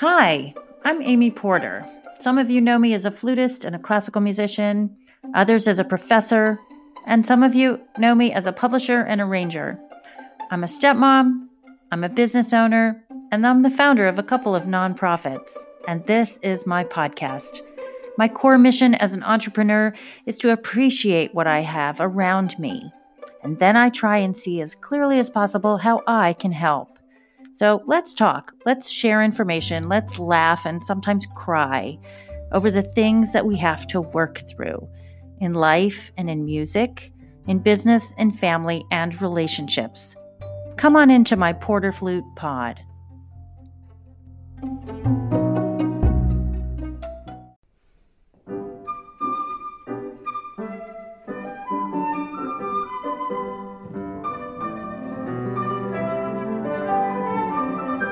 Hi, I'm Amy Porter. Some of you know me as a flutist and a classical musician, others as a professor, and some of you know me as a publisher and arranger. I'm a stepmom, I'm a business owner, and I'm the founder of a couple of nonprofits. And this is my podcast. My core mission as an entrepreneur is to appreciate what I have around me. And then I try and see as clearly as possible how I can help. So let's talk, let's share information, let's laugh and sometimes cry over the things that we have to work through in life and in music, in business and family and relationships. Come on into my Porter Flute Pod.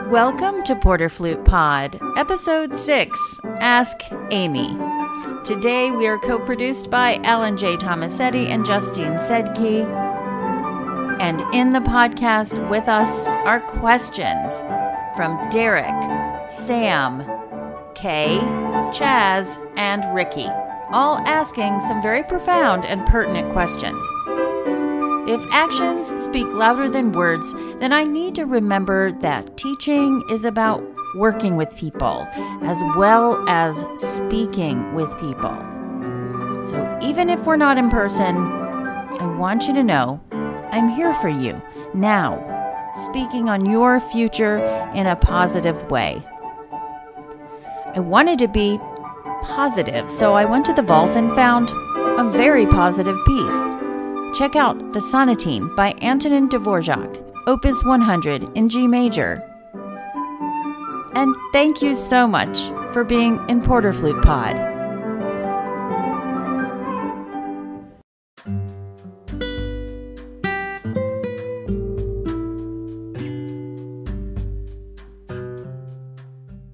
Welcome to Porter Flute Pod, Episode 6, Ask Amy. Today we are co-produced by Alan J. Tomasetti and Justine Sedke. And in the podcast with us are questions from Derek, Sam, Kay, Chaz, and Ricky, all asking some very profound and pertinent questions. If actions speak louder than words, then I need to remember that teaching is about working with people as well as speaking with people. So even if we're not in person, I want you to know I'm here for you now, speaking on your future in a positive way. I wanted to be positive, so I went to the vault and found a very positive piece. Check out The Sonatine by Antonin Dvorak, Opus 100 in G major. And thank you so much for being in Porter Flute Pod.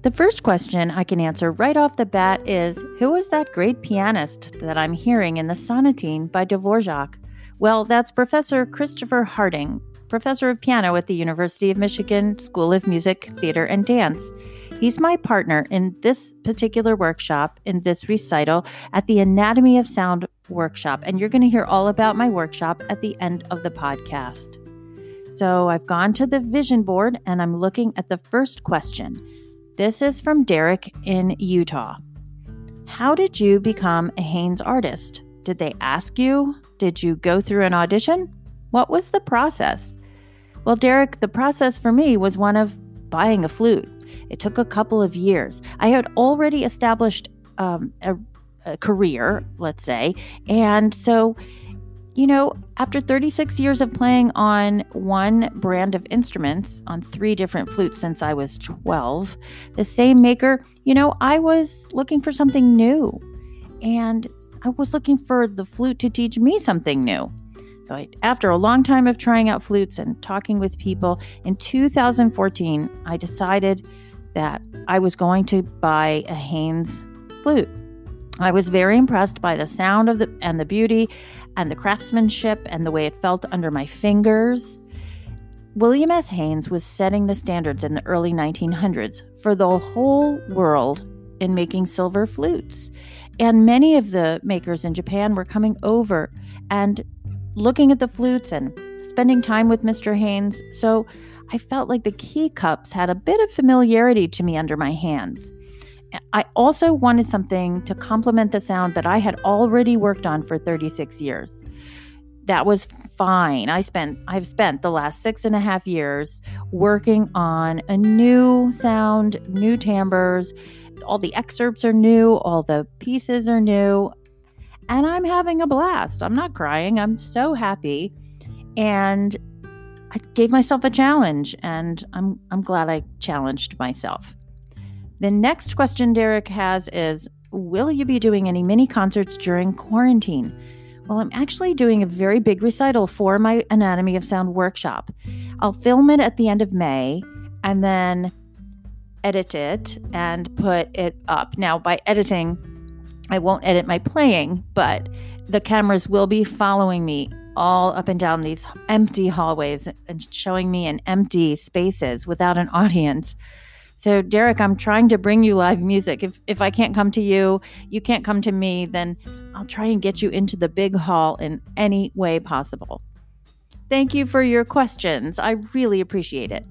The first question I can answer right off the bat is, who is that great pianist that I'm hearing in The Sonatine by Dvorak? Well, that's Professor Christopher Harding, professor of piano at the University of Michigan School of Music, Theater, and Dance. He's my partner in this particular workshop, in this recital, at the Anatomy of Sound workshop. And you're going to hear all about my workshop at the end of the podcast. So I've gone to the vision board and I'm looking at the first question. This is from Derek in Utah. How did you become a Haynes artist? Did they ask you? Did you go through an audition? What was the process? Well, Derek, the process for me was one of buying a flute. It took a couple of years. I had already established a career, let's say. And so, you know, after 36 years of playing on one brand of instruments, on three different flutes since I was 12, the same maker, you know, I was looking for something new. And I was looking for the flute to teach me something new. So after a long time of trying out flutes and talking with people, in 2014, I decided that I was going to buy a Haynes flute. I was very impressed by the sound of and the beauty and the craftsmanship and the way it felt under my fingers. William S. Haynes was setting the standards in the early 1900s for the whole world in making silver flutes. And many of the makers in Japan were coming over and looking at the flutes and spending time with Mr. Haynes. So I felt like the key cups had a bit of familiarity to me under my hands. I also wanted something to complement the sound that I had already worked on for 36 years. That was fine. I've spent the last 6.5 years working on a new sound, new timbres. All the excerpts are new, all the pieces are new, and I'm having a blast. I'm not crying. I'm so happy. And I gave myself a challenge, and I'm glad I challenged myself. The next question Derek has is, will you be doing any mini concerts during quarantine? Well, I'm actually doing a very big recital for my Anatomy of Sound workshop. I'll film it at the end of May, and then edit it and put it up. Now, by editing, I won't edit my playing, but the cameras will be following me all up and down these empty hallways and showing me in empty spaces without an audience. So Derek, I'm trying to bring you live music. If I can't come to you, you can't come to me, then I'll try and get you into the big hall in any way possible. Thank you for your questions. I really appreciate it.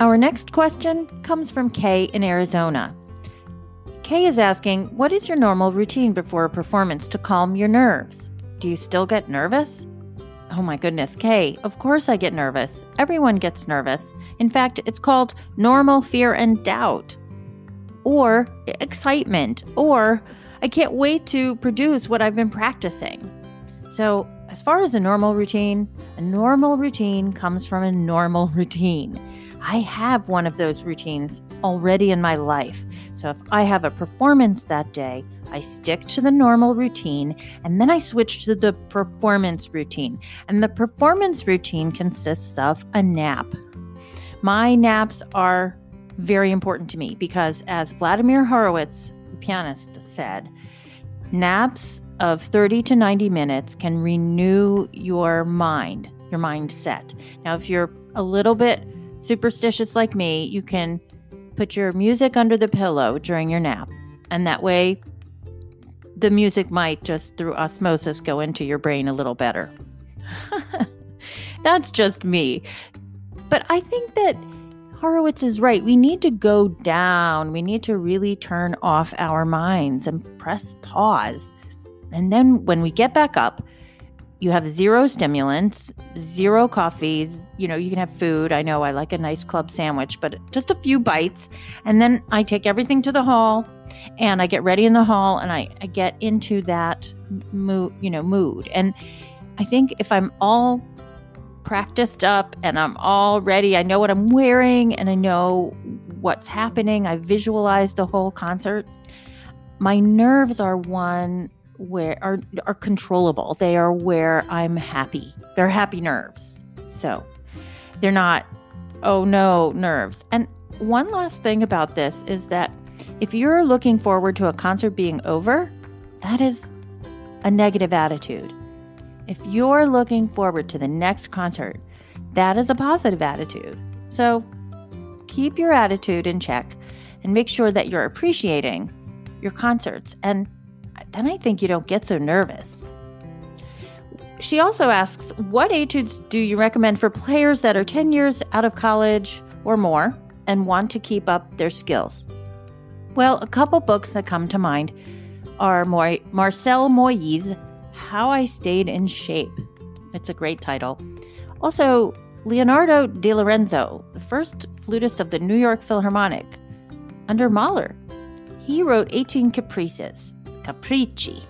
Our next question comes from Kay in Arizona. Kay is asking, what is your normal routine before a performance to calm your nerves? Do you still get nervous? Oh my goodness, Kay, of course I get nervous. Everyone gets nervous. In fact, it's called normal fear and doubt, or excitement, or I can't wait to produce what I've been practicing. So as far as a normal routine comes from a normal routine. I have one of those routines already in my life. So if I have a performance that day, I stick to the normal routine, and then I switch to the performance routine. And the performance routine consists of a nap. My naps are very important to me because, as Vladimir Horowitz, the pianist, said, naps of 30 to 90 minutes can renew your mind, your mindset. Now, if you're a little bit superstitious like me, you can put your music under the pillow during your nap, and that way the music might just through osmosis go into your brain a little better. That's just me. But I think that Horowitz is right. We need to go down. We need to really turn off our minds and press pause. And then when we get back up, you have zero stimulants, zero coffees. You know, you can have food. I know I like a nice club sandwich, but just a few bites. And then I take everything to the hall and I get ready in the hall and I get into that mood. And I think if I'm all practiced up and I'm all ready, I know what I'm wearing and I know what's happening. I visualize the whole concert. My nerves are are controllable. They are where I'm happy. They're happy nerves. So they're not, oh no, nerves. And one last thing about this is that if you're looking forward to a concert being over, that is a negative attitude. If you're looking forward to the next concert, that is a positive attitude. So keep your attitude in check and make sure that you're appreciating your concerts, and then I think you don't get so nervous. She also asks, what etudes do you recommend for players that are 10 years out of college or more and want to keep up their skills? Well, a couple books that come to mind are Marcel Moyse, How I Stayed in Shape. It's a great title. Also, Leonardo Di Lorenzo, the first flutist of the New York Philharmonic under Mahler. He wrote 18 caprices. Capricci.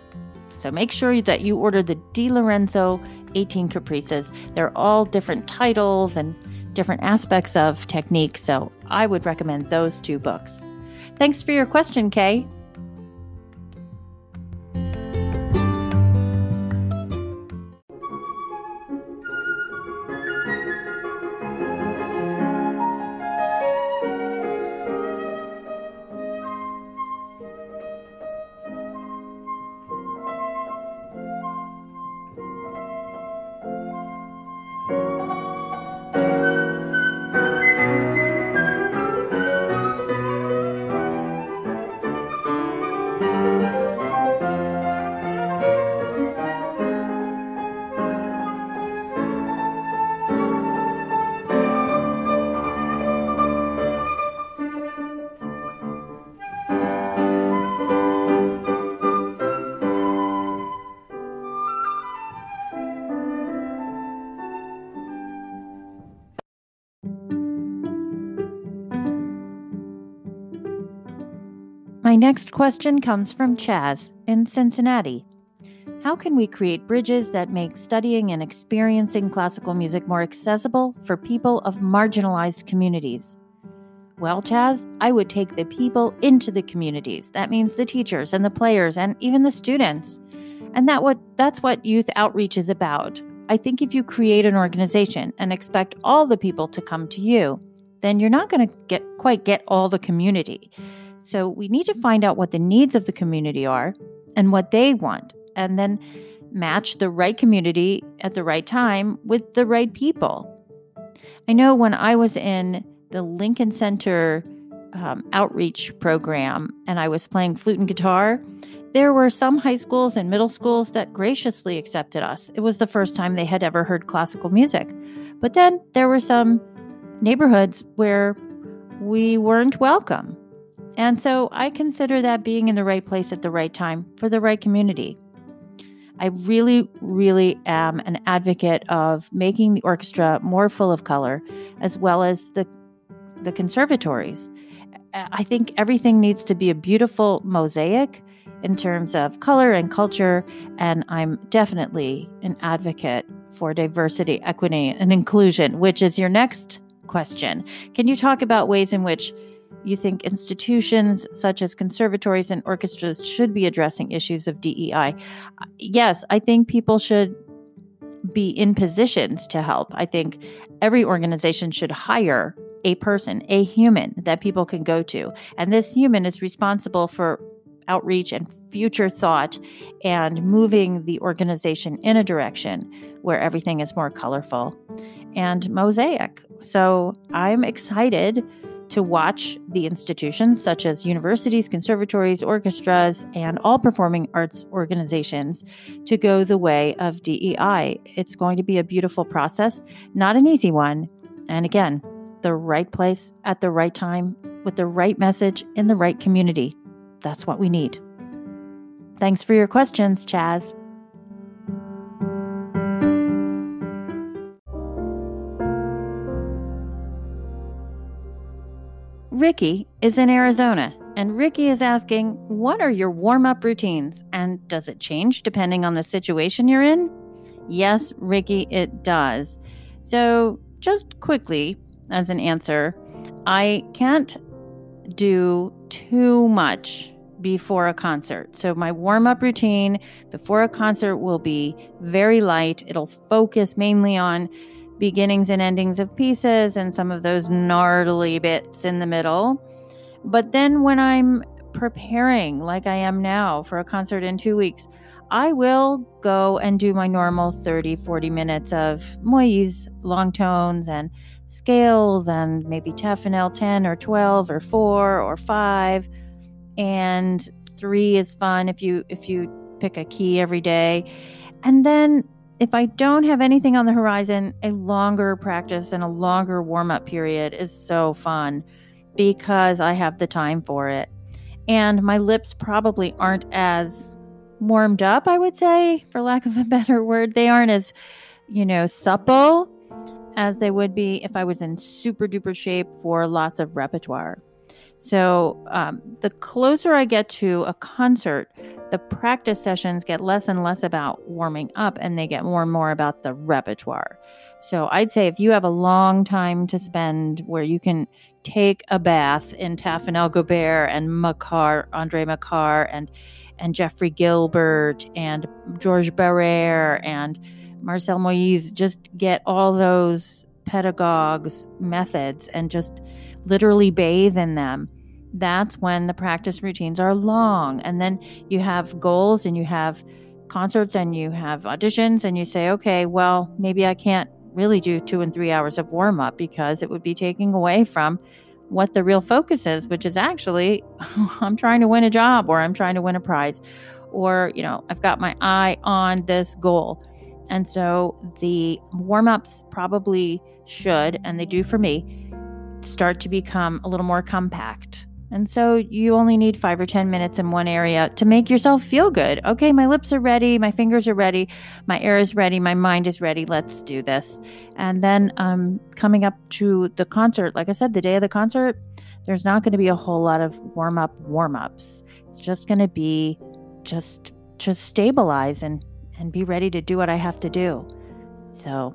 So make sure that you order the Di Lorenzo 18 Caprices. They're all different titles and different aspects of technique, so I would recommend those two books. Thanks for your question, Kay. My next question comes from Chaz in Cincinnati. How can we create bridges that make studying and experiencing classical music more accessible for people of marginalized communities? Well, Chaz, I would take the people into the communities. That means the teachers and the players and even the students. And that's what youth outreach is about. I think if you create an organization and expect all the people to come to you, then you're not going to quite get all the community. So we need to find out what the needs of the community are and what they want, and then match the right community at the right time with the right people. I know when I was in the Lincoln Center outreach program and I was playing flute and guitar, there were some high schools and middle schools that graciously accepted us. It was the first time they had ever heard classical music. But then there were some neighborhoods where we weren't welcome. And so I consider that being in the right place at the right time for the right community. I really, really am an advocate of making the orchestra more full of color, as well as the conservatories. I think everything needs to be a beautiful mosaic in terms of color and culture, and I'm definitely an advocate for diversity, equity, and inclusion, which is your next question. Can you talk about ways in which you think institutions such as conservatories and orchestras should be addressing issues of DEI? Yes, I think people should be in positions to help. I think every organization should hire a person, a human that people can go to. And this human is responsible for outreach and future thought and moving the organization in a direction where everything is more colorful and mosaic. So I'm excited to watch the institutions such as universities, conservatories, orchestras, and all performing arts organizations to go the way of DEI. It's going to be a beautiful process, not an easy one. And again, the right place at the right time with the right message in the right community. That's what we need. Thanks for your questions, Chaz. Ricky is in Arizona, and Ricky is asking, what are your warm-up routines, and does it change depending on the situation you're in? Yes, Ricky, it does. So just quickly, as an answer, I can't do too much before a concert. So my warm-up routine before a concert will be very light. It'll focus mainly on beginnings and endings of pieces and some of those gnarly bits in the middle. But then when I'm preparing, like I am now, for a concert in 2 weeks, I will go and do my normal 30-40 minutes of Moyse long tones and scales and maybe Taffanel 10 or 12 or 4 or 5, and 3 is fun if you pick a key every day. And then if I don't have anything on the horizon, a longer practice and a longer warm-up period is so fun because I have the time for it. And my lips probably aren't as warmed up, I would say, for lack of a better word. They aren't as, supple as they would be if I was in super duper shape for lots of repertoire. So the closer I get to a concert, the practice sessions get less and less about warming up and they get more and more about the repertoire. So I'd say if you have a long time to spend where you can take a bath in Taffanel, Gobert, and Macar, Andre Macar, and Jeffrey Gilbert, and George Barrere, and Marcel Moyse, just get all those pedagogues' methods and just literally bathe in them. That's when the practice routines are long. And then you have goals and you have concerts and you have auditions and you say, okay, well, maybe I can't really do 2 and 3 hours of warm-up because it would be taking away from what the real focus is, which is actually I'm trying to win a job or I'm trying to win a prize or, I've got my eye on this goal. And so the warm-ups probably should, and they do for me, start to become a little more compact. And so you only need 5 or 10 minutes in one area to make yourself feel good. Okay, my lips are ready, my fingers are ready, my air is ready, my mind is ready, let's do this. And then coming up to the concert, like I said, the day of the concert, there's not going to be a whole lot of warm-ups. It's just going to be just stabilize and be ready to do what I have to do. So,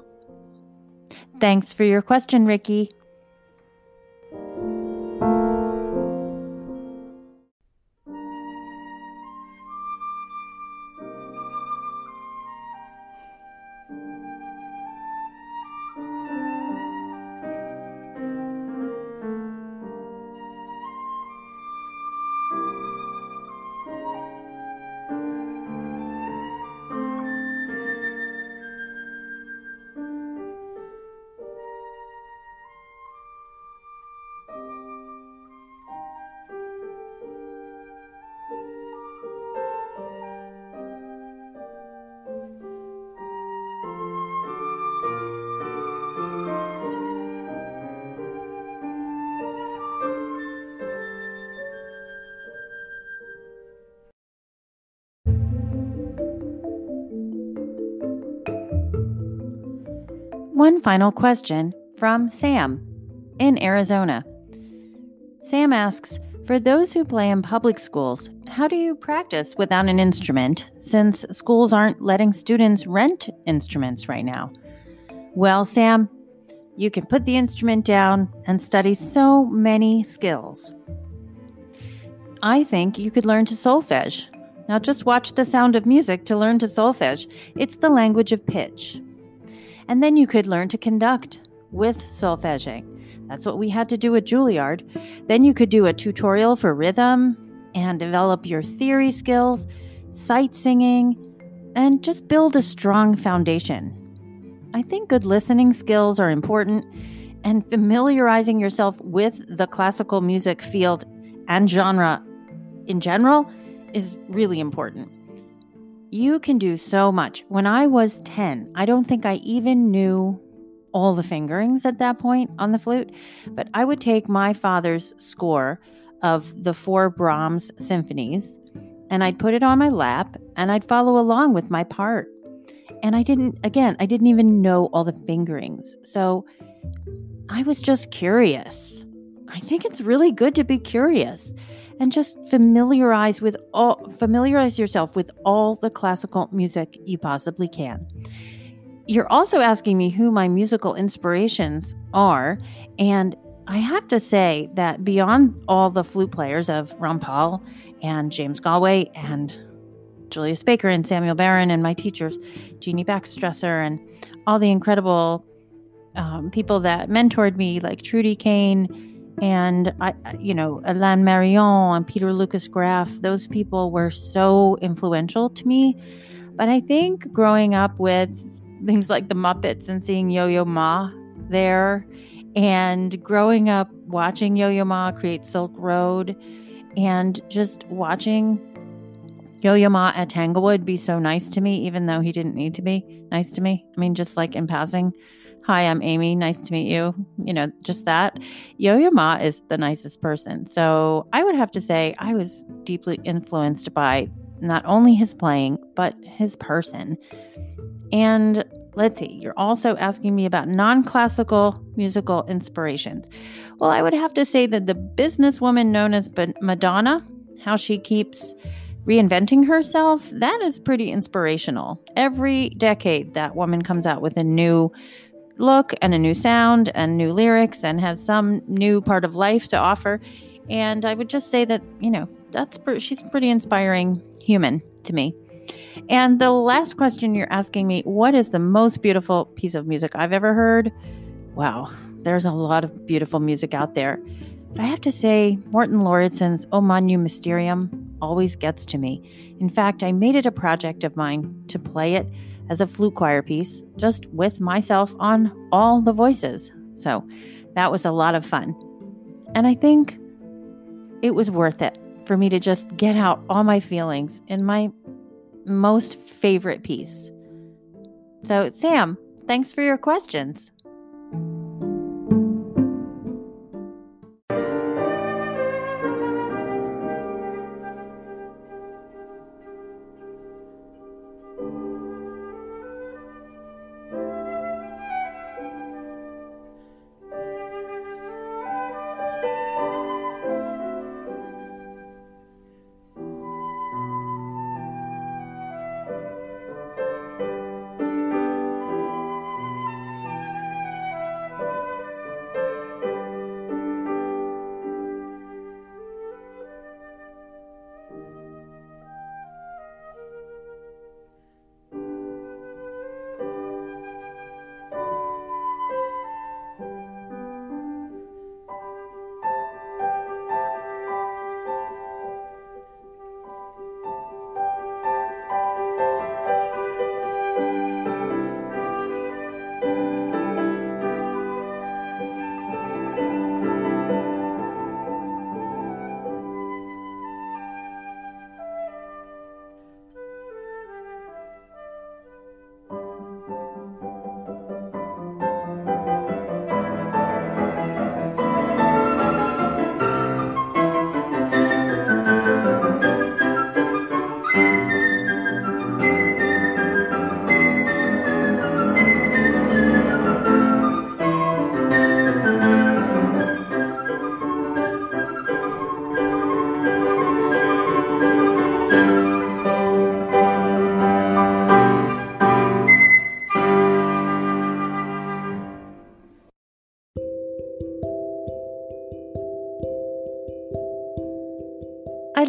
thanks for your question, Ricky. One final question from Sam in Arizona. Sam asks, for those who play in public schools, how do you practice without an instrument since schools aren't letting students rent instruments right now? Well, Sam, you can put the instrument down and study so many skills. I think you could learn to solfege. Now just watch The Sound of Music to learn to solfege. It's the language of pitch. And then you could learn to conduct with solfeging. That's what we had to do at Juilliard. Then you could do a tutorial for rhythm and develop your theory skills, sight singing, and just build a strong foundation. I think good listening skills are important, and familiarizing yourself with the classical music field and genre in general is really important. You can do so much. When I was 10, I don't think I even knew all the fingerings at that point on the flute, but I would take my father's score of the 4 Brahms symphonies and I'd put it on my lap and I'd follow along with my part. And I didn't even know all the fingerings. So I was just curious. I think it's really good to be curious and just familiarize yourself with all the classical music you possibly can. You're also asking me who my musical inspirations are, and I have to say that beyond all the flute players of Rampal and James Galway and Julius Baker and Samuel Barron and my teachers, Jeannie Backstresser, and all the incredible people that mentored me like Trudy Kane and Alain Marion and Peter Lucas Graff, those people were so influential to me. But I think growing up with things like the Muppets and seeing Yo-Yo Ma there and growing up watching Yo-Yo Ma create Silk Road and just watching Yo-Yo Ma at Tanglewood be so nice to me, even though he didn't need to be nice to me. I mean, just like in passing, hi, I'm Amy, nice to meet you. You know, just that. Yo-Yo Ma is the nicest person. So I would have to say I was deeply influenced by not only his playing, but his person. And let's see, you're also asking me about non-classical musical inspirations. Well, I would have to say that the businesswoman known as Madonna, how she keeps reinventing herself, that is pretty inspirational. Every decade, that woman comes out with a new look and a new sound and new lyrics and has some new part of life to offer. And I would just say that, she's a pretty inspiring human to me. And the last question you're asking me, what is the most beautiful piece of music I've ever heard? Wow, there's a lot of beautiful music out there. But I have to say, Morten Lauridsen's O Magnum Mysterium always gets to me. In fact, I made it a project of mine to play it as a flute choir piece, just with myself on all the voices. So that was a lot of fun. And I think it was worth it for me to just get out all my feelings in my most favorite piece. So, Sam, thanks for your questions.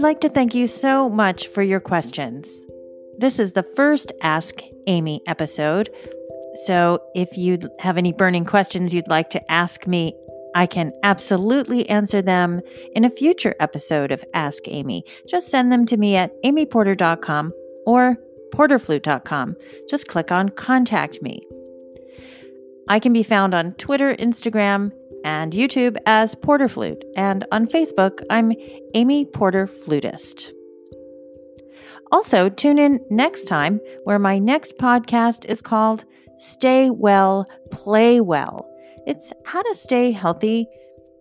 like to thank you so much for your questions. This is the first Ask Amy episode, so if you have any burning questions you'd like to ask me, I can absolutely answer them in a future episode of Ask Amy. Just send them to me at amyporter.com or porterflute.com. Just click on Contact Me. I can be found on Twitter, Instagram, and YouTube as Porter Flute, and on Facebook, I'm Amy Porter Flutist. Also, tune in next time where my next podcast is called Stay Well, Play Well. It's how to stay healthy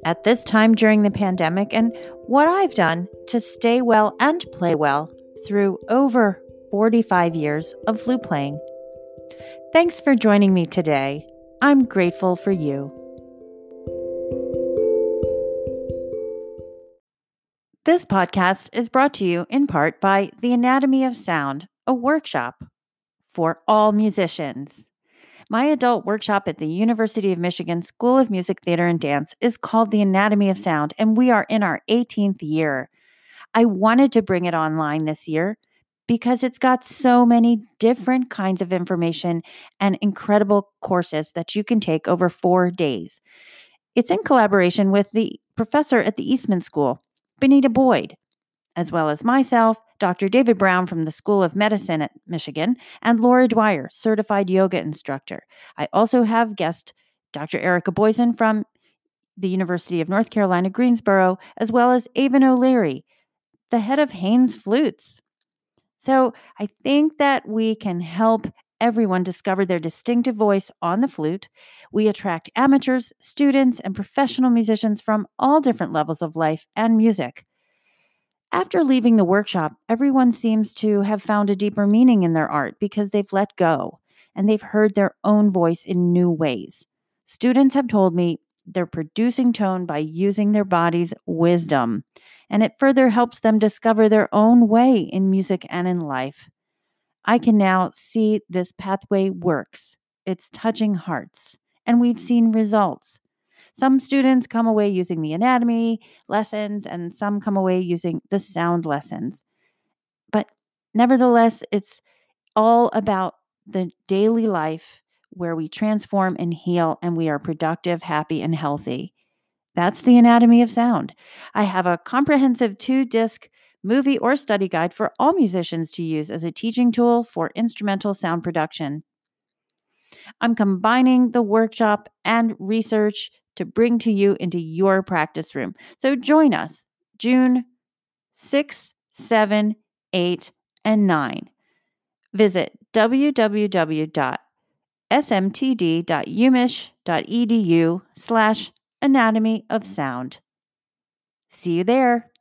at this time during the pandemic and what I've done to stay well and play well through over 45 years of flute playing. Thanks for joining me today. I'm grateful for you. This podcast is brought to you in part by The Anatomy of Sound, a workshop for all musicians. My adult workshop at the University of Michigan School of Music, Theater, and Dance is called The Anatomy of Sound, and we are in our 18th year. I wanted to bring it online this year because it's got so many different kinds of information and incredible courses that you can take over 4 days. It's in collaboration with the professor at the Eastman School, Benita Boyd, as well as myself, Dr. David Brown from the School of Medicine at Michigan, and Laura Dwyer, certified yoga instructor. I also have guest Dr. Erica Boysen from the University of North Carolina, Greensboro, as well as Avon O'Leary, the head of Haynes Flutes. So I think that we can help everyone discover their distinctive voice on the flute. We attract amateurs, students, and professional musicians from all different levels of life and music. After leaving the workshop, everyone seems to have found a deeper meaning in their art because they've let go and they've heard their own voice in new ways. Students have told me they're producing tone by using their body's wisdom, and it further helps them discover their own way in music and in life. I can now see this pathway works. It's touching hearts, and we've seen results. Some students come away using the anatomy lessons, and some come away using the sound lessons. But nevertheless, it's all about the daily life where we transform and heal, and we are productive, happy, and healthy. That's the Anatomy of Sound. I have a comprehensive 2-disc movie or study guide for all musicians to use as a teaching tool for instrumental sound production. I'm combining the workshop and research to bring to you into your practice room. So join us June 6, 7, 8, and 9. Visit www.smtd.umich.edu/anatomy of sound. See you there.